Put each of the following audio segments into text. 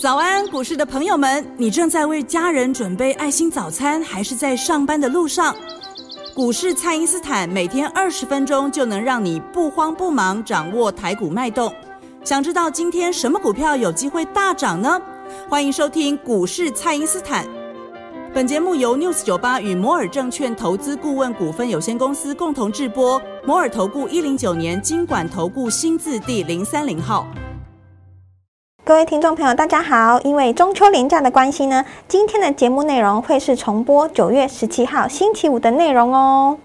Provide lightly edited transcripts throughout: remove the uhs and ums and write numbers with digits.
早安，股市的朋友们，你正在为家人准备爱心早餐，还是在上班的路上？股市蔡因斯坦每天20分钟就能让你不慌不忙掌握台股脉动。想知道今天什么股票有机会大涨呢？欢迎收听股市蔡因斯坦。本节目由 News98 与摩尔证券投资顾问股份有限公司共同制播，摩尔投顾109年金管投顾新字第030号。各位听众朋友大家好，因为中秋连假的关系呢，今天的节目内容会是重播9月17号星期五的内容哦。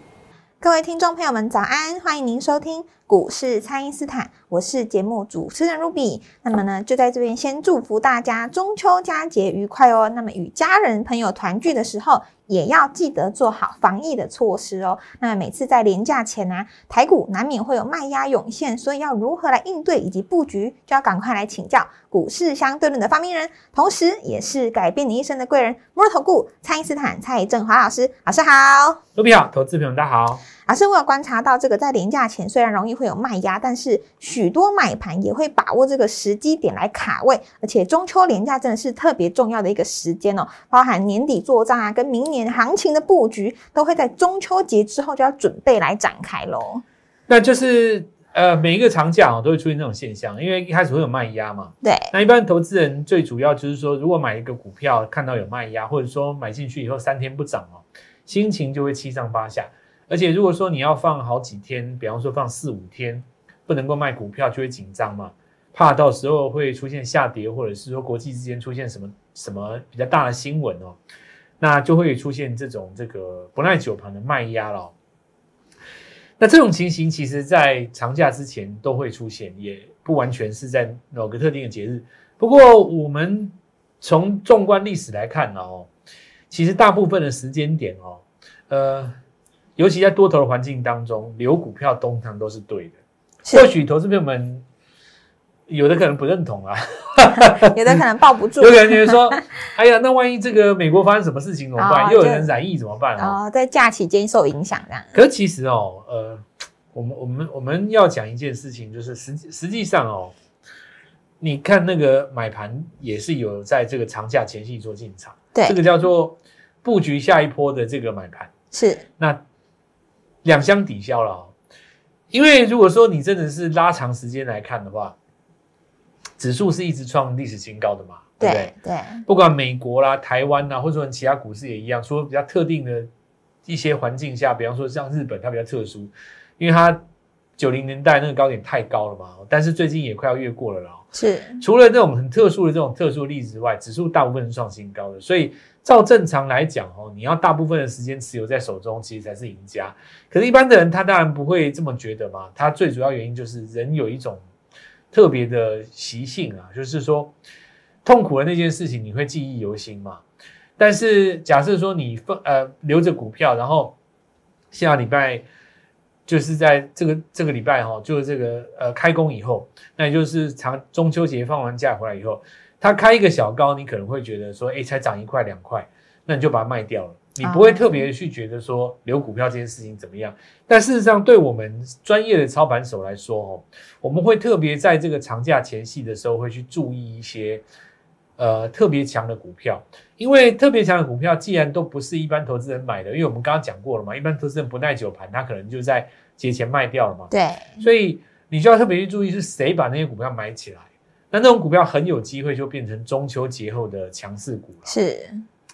各位听众朋友们早安，欢迎您收听股市蔡因斯坦，我是节目主持人 Ruby。 那么呢，就在这边先祝福大家中秋佳节愉快哦。那么与家人朋友团聚的时候也要记得做好防疫的措施哦。那每次在连假前啊，台股难免会有卖压涌现，所以要如何来应对以及布局，就要赶快来请教股市相对论的发明人，同时也是改变你一生的贵人——摩尔投顾蔡因斯坦蔡正华老师。老师好。Ruby 好，投资朋友大家好。老师，我有观察到这个在连假前虽然容易会有卖压，但是许多买盘也会把握这个时机点来卡位，而且中秋连假真的是特别重要的一个时间哦，包含年底作战啊，跟明年行情的布局都会在中秋节之后就要准备来展开咯。那就是每一个长假都会出现这种现象，因为一开始会有卖压嘛。对。那一般投资人最主要就是说，如果买一个股票看到有卖压，或者说买进去以后3天不涨心情就会七上八下。而且如果说你要放好几天，比方说放4-5天不能够卖股票，就会紧张嘛，怕到时候会出现下跌，或者是说国际之间出现什么比较大的新闻那就会出现这种这个不耐久盘的卖压了。那这种情形其实在长假之前都会出现，也不完全是在某个特定的节日。不过我们从纵观历史来看其实大部分的时间点尤其在多头的环境当中，留股票通常都是对的。或许投资朋友们有的可能不认同啊，有的可能抱不住，有的人觉得说，哎呀，那万一这个美国发生什么事情怎么办？又有人染疫怎么办在假期间受影响这样。可是其实我们要讲一件事情，就是实际上你看那个买盘也是有在这个长假前夕做进场，对，这个叫做布局下一波的这个买盘。是，那两相抵消了因为如果说你真的是拉长时间来看的话，指数是一直创历史新高的嘛，对不对？对，不管美国啦、台湾啦，或者说其他股市也一样，说比较特定的一些环境下，比方说像日本，它比较特殊，因为它90年代那个高点太高了嘛，但是最近也快要越过了是，除了那种很特殊的例子之外，指数大部分是创新高的，所以照正常来讲你要大部分的时间持有在手中，其实才是赢家。可是一般的人他当然不会这么觉得嘛，他最主要原因就是人有一种特别的习性就是说痛苦的那件事情你会记忆犹新嘛。但是假设说你留着股票，然后下礼拜就是在这个礼拜就是这个开工以后，那也就是中秋节放完假回来以后，它开一个小高，你可能会觉得说才涨1块2块，那你就把它卖掉了，你不会特别去觉得说留股票这件事情怎么样。但事实上对我们专业的操盘手来说我们会特别在这个长假前夕的时候会去注意一些特别强的股票，因为特别强的股票既然都不是一般投资人买的，因为我们刚刚讲过了嘛，一般投资人不耐久盘，他可能就在节前卖掉了嘛，对，所以你就要特别去注意是谁把那些股票买起来，那那种股票很有机会就变成中秋节后的强势股了。是，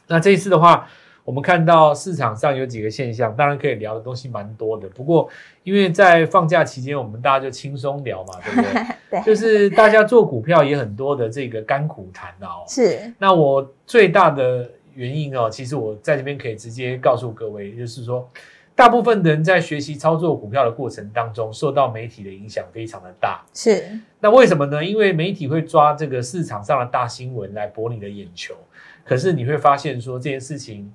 那这一次的话，我们看到市场上有几个现象，当然可以聊的东西蛮多的，不过因为在放假期间我们大家就轻松聊嘛，对不对？对，就是大家做股票也很多的这个甘苦谈是。那我最大的原因其实我在这边可以直接告诉各位，就是说大部分的人在学习操作股票的过程当中受到媒体的影响非常的大。是。那为什么呢？因为媒体会抓这个市场上的大新闻来博你的眼球，可是你会发现说这件事情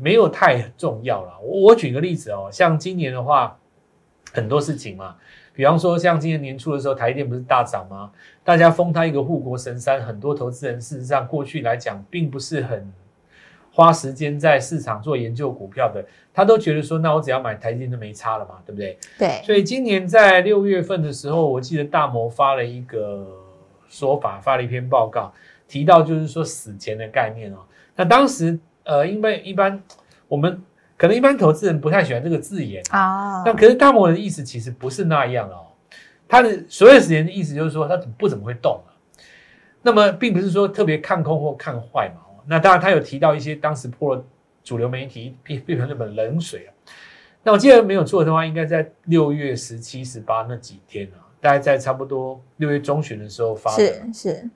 没有太重要啦。我举个例子像今年的话很多事情嘛，比方说像今年年初的时候台积电不是大涨吗？大家封它一个护国神山，很多投资人事实上过去来讲并不是很花时间在市场做研究股票的，他都觉得说那我只要买台积电就没差了嘛，对不对？对。所以今年在6月份的时候，我记得大摩发了一个说法发了一篇报告，提到就是说死前的概念哦。那当时因为一般我们可能一般投资人不太喜欢这个字眼啊，那可是大摩的意思其实不是那样哦。他的所有死前的意思就是说他不怎么会动啊，那么并不是说特别看空或看坏嘛。那当然他有提到一些当时破了主流媒体变成那本冷水啊。那我记得没有错的话，应该在6月17、18那几天啊，大概在差不多6月中旬的时候发的。是。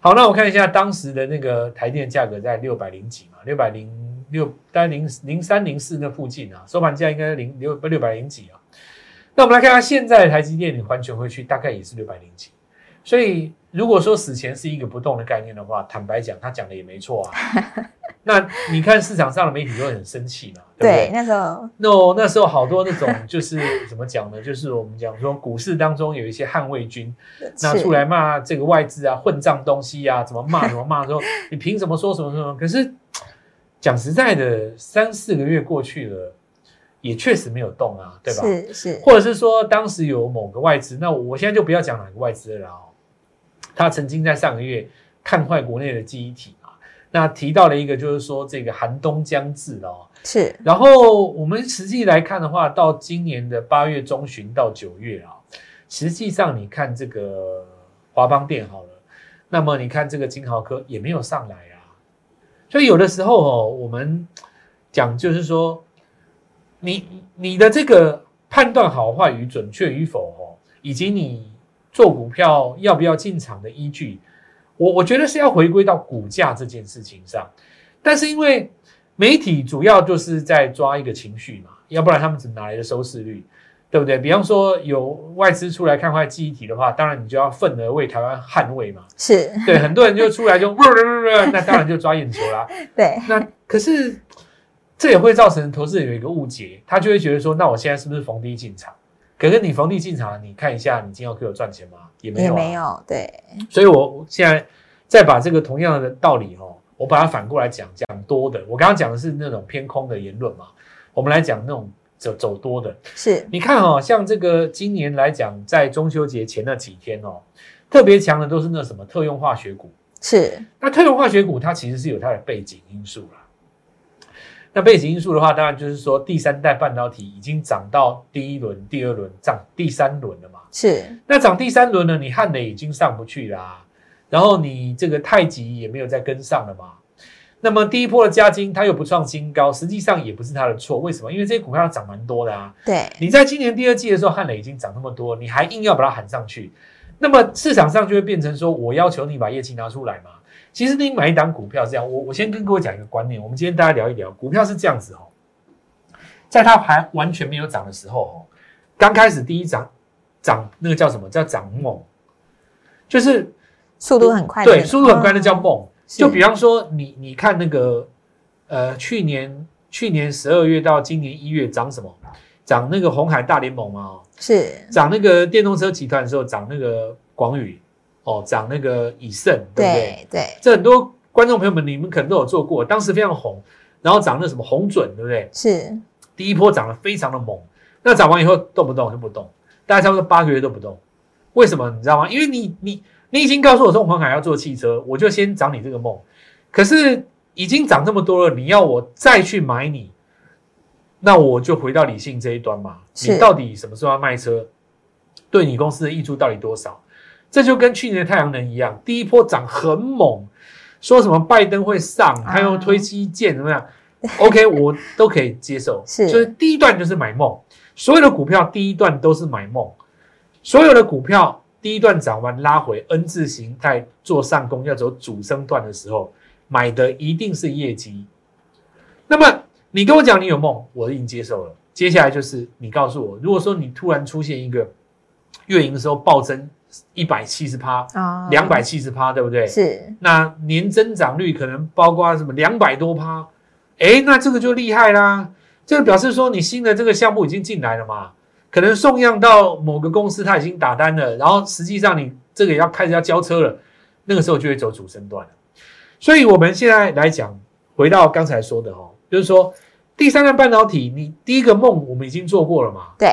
好，那我看一下当时的那个台电价格在600几嘛 ,606, 大概0304那附近啊，收盘价应该600几啊。那我们来看看现在的台积电，你还权回去大概也是600几。所以如果说死前是一个不动的概念的话，坦白讲他讲的也没错啊。那你看市场上的媒体都很生气嘛，对不对？那时候那时候好多那种就是怎么讲呢，就是我们讲说股市当中有一些捍卫军拿出来骂这个外资啊，混账东西啊，怎么骂说你凭什么说什么什么。可是讲实在的，3-4个月过去了也确实没有动啊，对吧？是。或者是说当时有某个外资，那我现在就不要讲哪个外资了哦，他曾经在上个月看坏国内的记忆体嘛，那提到了一个就是说这个寒冬将至哦，是。然后我们实际来看的话，到今年的8月中旬到9月啊，实际上你看这个华邦电好了，那么你看这个金豪科也没有上来啊。所以有的时候哦，我们讲就是说你的这个判断好坏与准确与否哦，以及你做股票要不要进场的依据，我觉得是要回归到股价这件事情上。但是因为媒体主要就是在抓一个情绪嘛，要不然他们只拿来的收视率，对不对？比方说有外资出来看坏记忆体的话，当然你就要份额为台湾捍卫嘛，是对，很多人就出来就那当然就抓眼球啦，对。那可是这也会造成投资人有一个误解，他就会觉得说，那我现在是不是逢低进场？可是你逢低进场，你看一下你金豪科有赚钱吗？也没有啊，也没有，对。所以我现在再把这个同样的道理哦，我把它反过来讲多的。我刚刚讲的是那种偏空的言论嘛，我们来讲那种走多的。是，你看哦，像这个今年来讲，在中秋节前那几天哦，特别强的都是那什么特用化学股。是，那特用化学股它其实是有它的背景因素啦。那背景因素的话，当然就是说第三代半导体已经涨到第一轮、第二轮，涨第三轮了嘛。是。那涨第三轮呢，你汉磊已经上不去啦、啊，然后你这个太极也没有再跟上了嘛。那么第一波的嘉晶它又不创新高，实际上也不是它的错。为什么？因为这些股票涨蛮多的啊。对。你在今年第二季的时候，汉磊已经涨那么多，你还硬要把它喊上去，那么市场上就会变成说，我要求你把业绩拿出来嘛。其实你买一档股票是这样，我先跟各位讲一个观念，我们今天大家聊一聊，股票是这样子哦，在它还完全没有涨的时候哦，刚开始第一涨那个叫什么？叫涨梦，就是速度很快，对，速度很快，那叫梦。哦、就比方说你看那个去年12月到今年1月涨什么？涨那个鸿海大联盟嘛、哦，是涨那个电动车集团的时候涨那个广宇。哦，涨那个以盛，对不对？对，这很多观众朋友们，你们可能都有做过，当时非常红，然后涨那什么红准，对不对？是，第一波涨得非常的猛，那涨完以后动不动就不动，大概差不多8个月都不动，为什么？你知道吗？因为你已经告诉我说鸿海要做汽车，我就先涨你这个梦，可是已经涨这么多了，你要我再去买你，那我就回到理性这一端嘛，你到底什么时候要卖车？对你公司的益处到底多少？这就跟去年的太阳能一样，第一波涨很猛，说什么拜登会上，他又推基建怎么样 ？OK， 我都可以接受。是，就是第一段就是买梦，所有的股票第一段都是买梦，所有的股票第一段涨完拉回 N 字形态做上攻，要走主升段的时候，买的一定是业绩。那么你跟我讲你有梦，我已经接受了。接下来就是你告诉我，如果说你突然出现一个月营收暴增。170%、270%， 对不对？是。那年增长率可能包括什么200多%，哎，那这个就厉害啦。这个表示说你新的这个项目已经进来了嘛，可能送样到某个公司，它已经打单了，然后实际上你这个要开始要交车了，那个时候就会走主升段了。所以我们现在来讲，回到刚才说的哦，就是说第三代半导体，你第一个梦我们已经做过了嘛，对。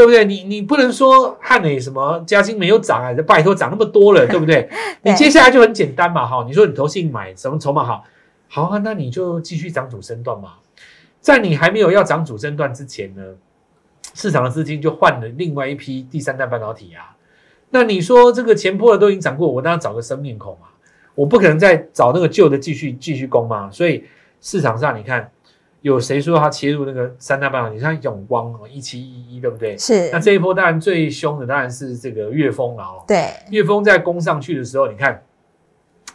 对不对？你不能说汉磊什么嘉金没有涨啊，拜托涨那么多了，对不对？你接下来就很简单嘛，哈，你说你投信买什么筹码好，好啊，那你就继续涨主升段嘛。在你还没有要涨主升段之前呢，市场的资金就换了另外一批第三代半导体啊。那你说这个前波的都已经涨过，我当然找个生面孔嘛，我不可能再找那个旧的继续攻嘛。所以市场上你看。有谁说他切入那个三大半导体？像永光1711，对不对？是。那这一波当然最凶的当然是这个越峰了哦。对。越峰在攻上去的时候，你看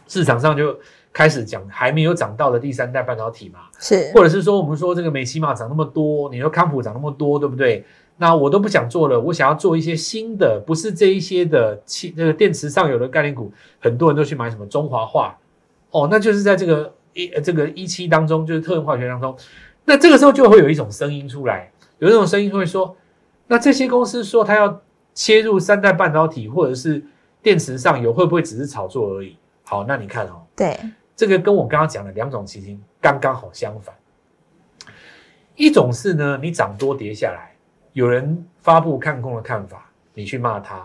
市场上就开始讲还没有涨到的第三代半导体嘛。是。或者是说我们说这个美琪玛涨那么多，你说康普涨那么多，对不对？那我都不想做了，我想要做一些新的，不是这一些的那个电池上游的概念股，很多人都去买什么中华化哦，那就是在这个。这个17当中，就是特用化学当中，那这个时候就会有一种声音出来，有一种声音会说，那这些公司说它要切入三代半导体或者是电池上游，会不会只是炒作而已？好，那你看哦，对，这个跟我刚刚讲的两种情形刚刚好相反。一种是呢，你涨多跌下来，有人发布看空的看法，你去骂他；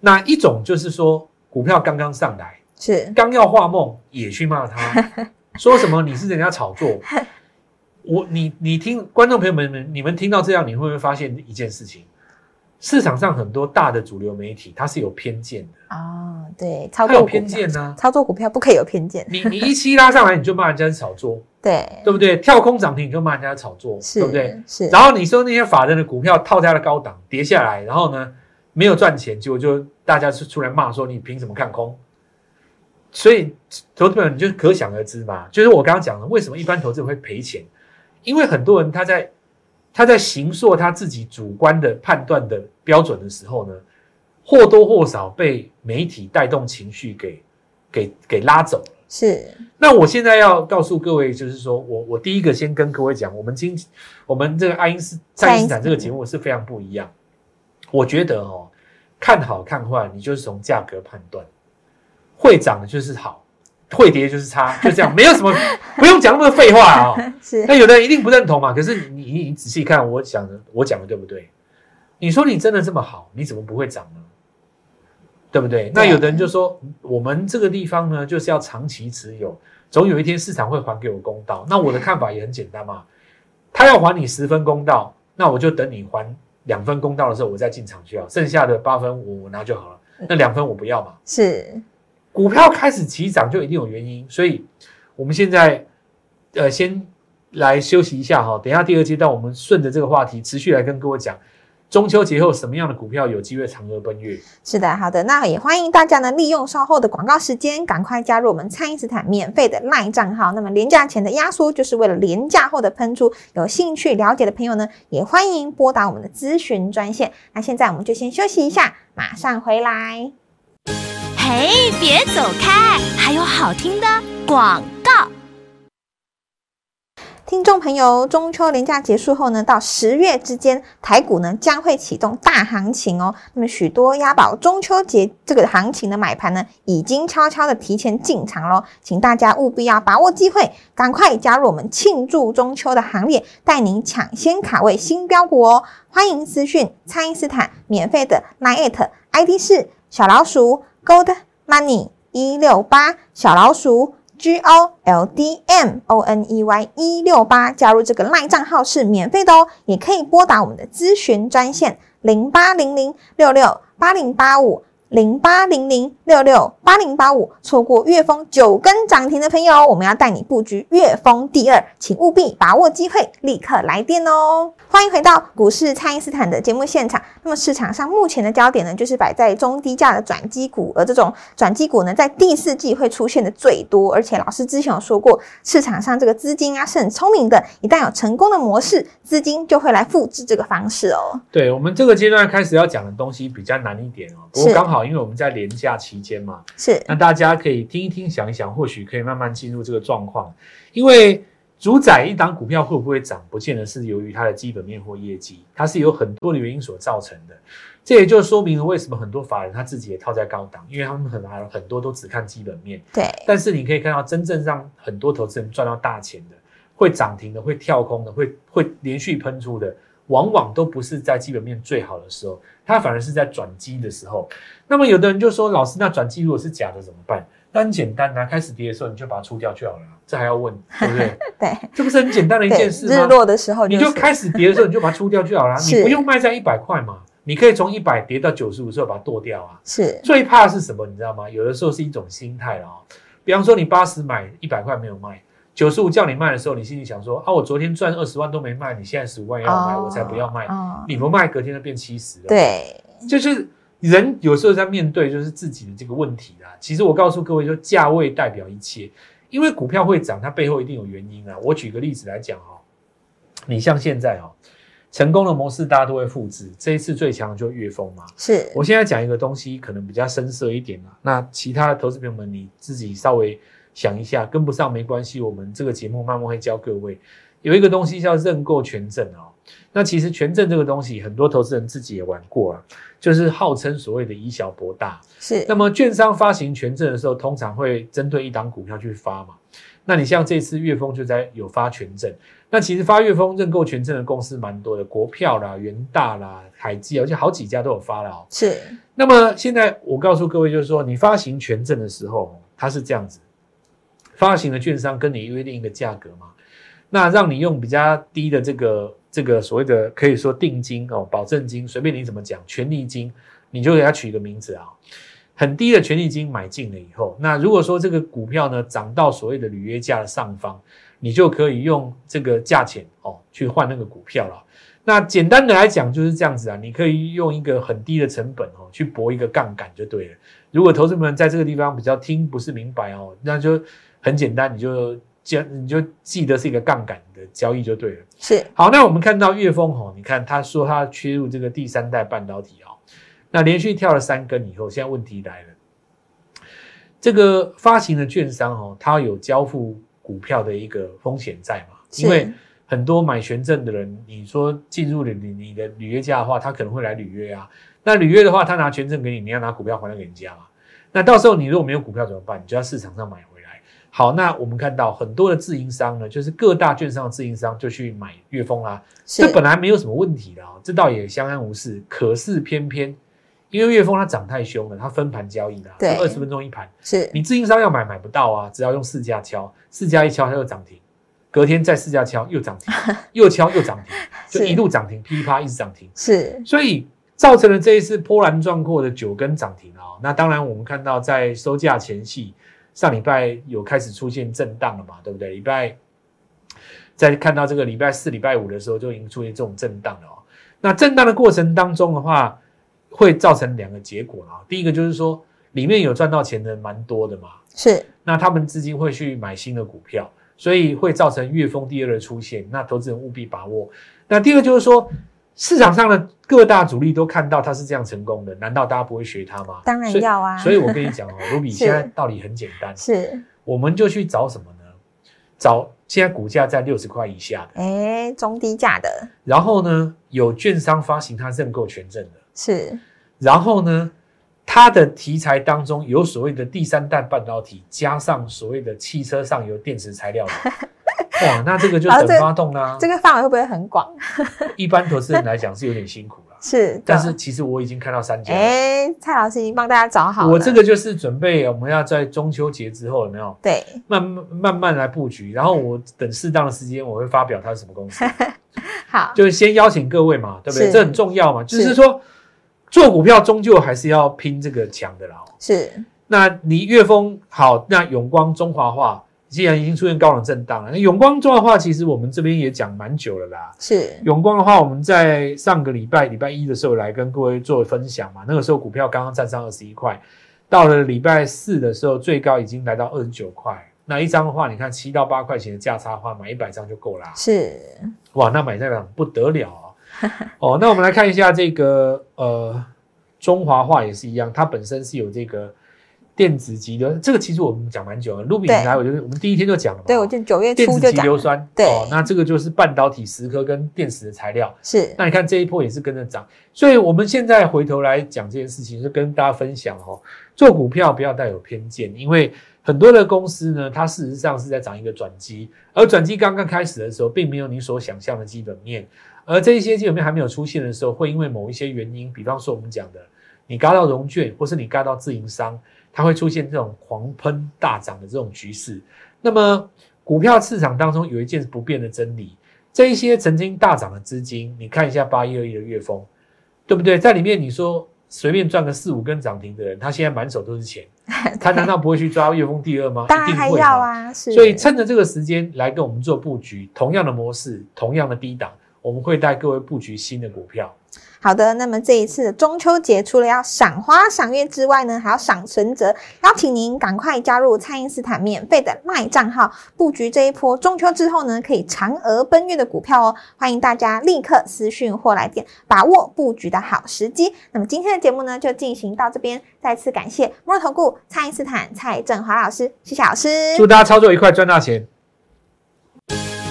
那一种就是说，股票刚刚上来，是刚要画梦，也去骂他。说什么你是人家炒作，你听观众朋友们，你们听到这样，你会不会发现一件事情？市场上很多大的主流媒体，它是有偏见的啊、哦，对，操作股票它有偏见呢、啊，操作股票不可以有偏见。你17拉上来，你就骂人家是炒作，对对不对？跳空涨停你就骂人家炒作，对不对？是。然后你说那些法人的股票套在了高档跌下来，然后呢没有赚钱，结果就大家出来骂说你凭什么看空？所以投资朋友你就可想而知嘛，就是我刚刚讲的，为什么一般投资人会赔钱？因为很多人他在形塑他自己主观的判断的标准的时候呢，或多或少被媒体带动情绪给拉走了。是。那我现在要告诉各位，就是说我第一个先跟各位讲，我们这个爱因斯坦这个节目是非常不一样。我觉得哦，看好看坏，你就是从价格判断。会涨的就是好，会跌就是差，就这样，没有什么不用讲那么废话啊、哦。是，那有的人一定不认同嘛。可是你仔细看我讲的对不对？你说你真的这么好，你怎么不会涨呢？对不对？那有的人就说，我们这个地方呢，就是要长期持有，总有一天市场会还给我公道。那我的看法也很简单嘛，他要还你10分公道，那我就等你还2分公道的时候，我再进场去啊，剩下的8分我拿就好了，那2分我不要嘛。是。股票开始起涨就一定有原因，所以我们现在先来休息一下哈，等一下第2阶段我们顺着这个话题持续来跟各位讲中秋节后什么样的股票有机会嫦娥奔月。是的，好的，那也欢迎大家呢利用稍后的广告时间，赶快加入我们蔡因斯坦免费的 LINE 账号。那么连假前的压缩就是为了连假后的喷出，有兴趣了解的朋友呢，也欢迎拨打我们的咨询专线。那现在我们就先休息一下，马上回来。嘿，别走开！还有好听的广告。听众朋友，中秋连假结束后呢，到10月之间，台股呢将会启动大行情哦。那么许多押宝中秋节这个行情的买盘呢，已经悄悄的提前进场咯，请大家务必要把握机会，赶快加入我们庆祝中秋的行列，带您抢先卡位新标股哦！欢迎私讯蔡因斯坦免费的 LINE@ ID 是@goldmoney168，goldmoney168，加入这个 LINE 账号是免费的哦，也可以拨打我们的咨询专线0800668085。0800668085，错过月峰9根涨停的朋友，我们要带你布局月峰第2，请务必把握机会，立刻来电哦！欢迎回到股市蔡因斯坦的节目现场。那么市场上目前的焦点呢，就是摆在中低价的转机股，而这种转机股呢，在第4季会出现的最多。而且老师之前有说过，市场上这个资金啊是很聪明的，一旦有成功的模式，资金就会来复制这个方式哦。对，我们这个阶段开始要讲的东西比较难一点哦，不过刚好。因为我们在连假期间嘛，是，那大家可以听一听想一想，或许可以慢慢进入这个状况。因为主宰一档股票会不会涨，不见得是由于它的基本面或业绩，它是有很多的原因所造成的。这也就说明了为什么很多法人他自己也套在高档，因为他们很多都只看基本面。对，但是你可以看到真正让很多投资人赚到大钱的，会涨停的，会跳空的，会连续喷出的，往往都不是在基本面最好的时候，它反而是在转机的时候。那么有的人就说，老师，那转机如果是假的怎么办？那很简单啊，开始跌的时候你就把它出掉就好了，这还要问，对不对？对，这不是很简单的一件事吗？日落的时候、就是、你就开始跌的时候你就把它出掉就好了，你不用卖在100块嘛，你可以从100跌到95的时候把它剁掉啊。是，最怕是什么你知道吗？有的时候是一种心态啦、哦。比方说你80买100块没有卖，95叫你卖的时候，你心里想说啊，我昨天赚20万都没卖，你现在15万要卖、我才不要卖、你不卖隔天就变70了。对，就是人有时候在面对就是自己的这个问题啦。其实我告诉各位，就价位代表一切，因为股票会涨，它背后一定有原因啦。我举个例子来讲哦，你像现在哦，成功的模式大家都会复制，这一次最强的就是越丰嘛。是，我现在讲一个东西可能比较深色一点啦，那其他的投资朋友们你自己稍微想一下，跟不上没关系，我们这个节目慢慢会教各位。有一个东西叫认购权证哦。那其实权证这个东西很多投资人自己也玩过啊，就是号称所谓的以小博大。是，那么券商发行权证的时候通常会针对一档股票去发嘛，那你像这次越丰就在有发权证，那其实发越丰认购权证的公司蛮多的，国票啦、元大啦、海基，而且好几家都有发啦、哦、是。那么现在我告诉各位就是说，你发行权证的时候它是这样子，发行的券商跟你约定一个价格嘛，那让你用比较低的这个所谓的可以说定金哦、保证金，随便你怎么讲，权利金，你就给它取一个名字啊。很低的权利金买进了以后，那如果说这个股票呢涨到所谓的履约价的上方，你就可以用这个价钱哦去换那个股票了。那简单的来讲就是这样子啊，你可以用一个很低的成本哦去博一个杠杆就对了。如果投资们在这个地方比较听不是明白哦，那就很简单，你就记得是一个杠杆的交易就对了。是，好，那我们看到越丰吼，你看他说他切入这个第三代半导体哦，那连续跳了三根以后，现在问题来了，这个发行的券商吼，他有交付股票的一个风险在嘛？因为很多买权证的人，你说进入你的履约价的话，他可能会来履约啊。那履约的话，他拿权证给你，你要拿股票还给人家嘛？那到时候你如果没有股票怎么办？你就在市场上买回来。好，那我们看到很多的自营商呢，就是各大券商的自营商就去买越丰啦、啊，这本来没有什么问题的哦，这倒也相安无事。可是偏偏因为越丰它涨太凶了，它分盘交易啦、啊，对，20分钟一盘，是你自营商要买不到啊，只要用市价敲，市价一敲它就涨停，隔天再市价敲又涨停，又敲又涨停，就一路涨停，噼啪一直涨停，是，所以造成了这一次波澜壮阔的9根涨停啊、哦。那当然我们看到在收价前夕。上礼拜有开始出现震荡了嘛，对不对？在看到这个礼拜四、礼拜五的时候，就已经出现这种震荡了哦。那震荡的过程当中的话，会造成两个结果啦。第一个就是说，里面有赚到钱的人蛮多的嘛，是。那他们资金会去买新的股票，所以会造成越丰第二的出现。那投资人务必把握。那第二个就是说，市场上的各大主力都看到他是这样成功的，难道大家不会学他吗？当然要啊。所以我跟你讲哦， Ruby 现在道理很简单，是，我们就去找什么呢？找现在股价在60块以下的，中低价的。然后呢，有券商发行他认购权证的，是。然后呢，它的题材当中有所谓的第三代半导体，加上所谓的汽车上游电池材料的。哇，那这个就等发动啦、啊。这个范围会不会很广？一般投资人来讲是有点辛苦啦。是，但是其实我已经看到3家了。蔡老师已经帮大家找好了。我这个就是准备我们要在中秋节之后有没有？对，慢慢来布局。然后我等适当的时间，我会发表它是什么公司。好，就是先邀请各位嘛，对不对？这很重要嘛，就是说做股票终究还是要拼这个强的啦。是，那你越丰好，那永光、中华化。既然已经出现高冷震荡了，那永光中的话，其实我们这边也讲蛮久了啦。是永光的话，我们在上个礼拜一的时候来跟各位做分享嘛。那个时候股票刚刚站上21块，到了礼拜四的时候，最高已经来到29块。那一张的话，你看7到8块钱的价差的话，买100张就够啦。是哇，那买这张不得了哦。哦，那我们来看一下这个中华化也是一样，它本身是有这个。电子级的这个其实我们讲蛮久了 ，Ruby 来，我们第一天就讲了嘛。对，我就9月初就讲了。电子级硫酸，对、哦，那这个就是半导体蚀刻跟电池的材料。是，那你看这一波也是跟着涨，所以我们现在回头来讲这件事情，就跟大家分享哦，做股票不要带有偏见，因为很多的公司呢，它事实上是在涨一个转机，而转机刚刚开始的时候，并没有你所想象的基本面，而这一些基本面还没有出现的时候，会因为某一些原因，比方说我们讲的，你軋到融券，或是你軋到自营商，它会出现这种狂喷大涨的这种局势。那么，股票市场当中有一件不变的真理，这一些曾经大涨的资金，你看一下8121的月峰，对不对？在里面你说随便赚个4、5根涨停的人，他现在满手都是钱，他难道不会去抓月峰第二吗？当然还要啊，是。所以趁着这个时间来跟我们做布局，同样的模式，同样的低档。我们会带各位布局新的股票。好的，那么这一次的中秋节，除了要赏花赏月之外呢，还要赏存折。邀请您赶快加入蔡因斯坦免费的 LINE 账号，布局这一波中秋之后呢，可以长额奔月的股票哦。欢迎大家立刻私讯或来电，把握布局的好时机。那么今天的节目呢，就进行到这边，再次感谢摩尔投顾蔡因斯坦蔡正华老师，谢谢老师，祝大家操作愉快，赚大钱。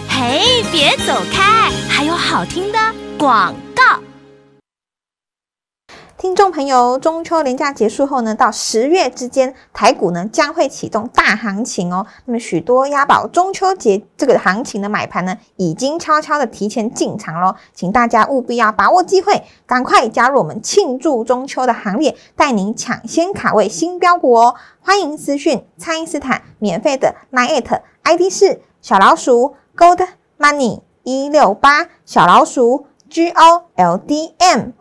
嘿，别走开，还有好听的广告。听众朋友，中秋连假结束后呢，到10月之间，台股呢将会启动大行情哦。那么许多押宝中秋节这个行情的买盘呢，已经悄悄的提前进场咯，请大家务必要把握机会，赶快加入我们庆祝中秋的行列，带您抢先卡位新标股哦。欢迎私讯蔡因斯坦免费的 LINE@ ID 是小老鼠Gold Money 168，小老鼠 GOLDMONEY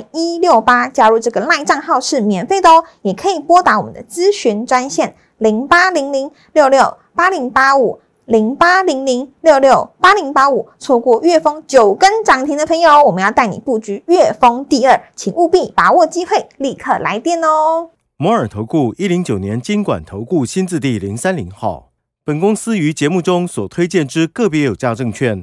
168，加入这个 LINE 账号是免费的哦，也可以拨打我们的咨询专线0800668085。0800668085，错过月峰9根涨停的朋友，我们要带你布局月峰第二，请务必把握机会，立刻来电哦。摩尔投顾109年金管投顾新字第030号。本公司于节目中所推荐之个别有价证券，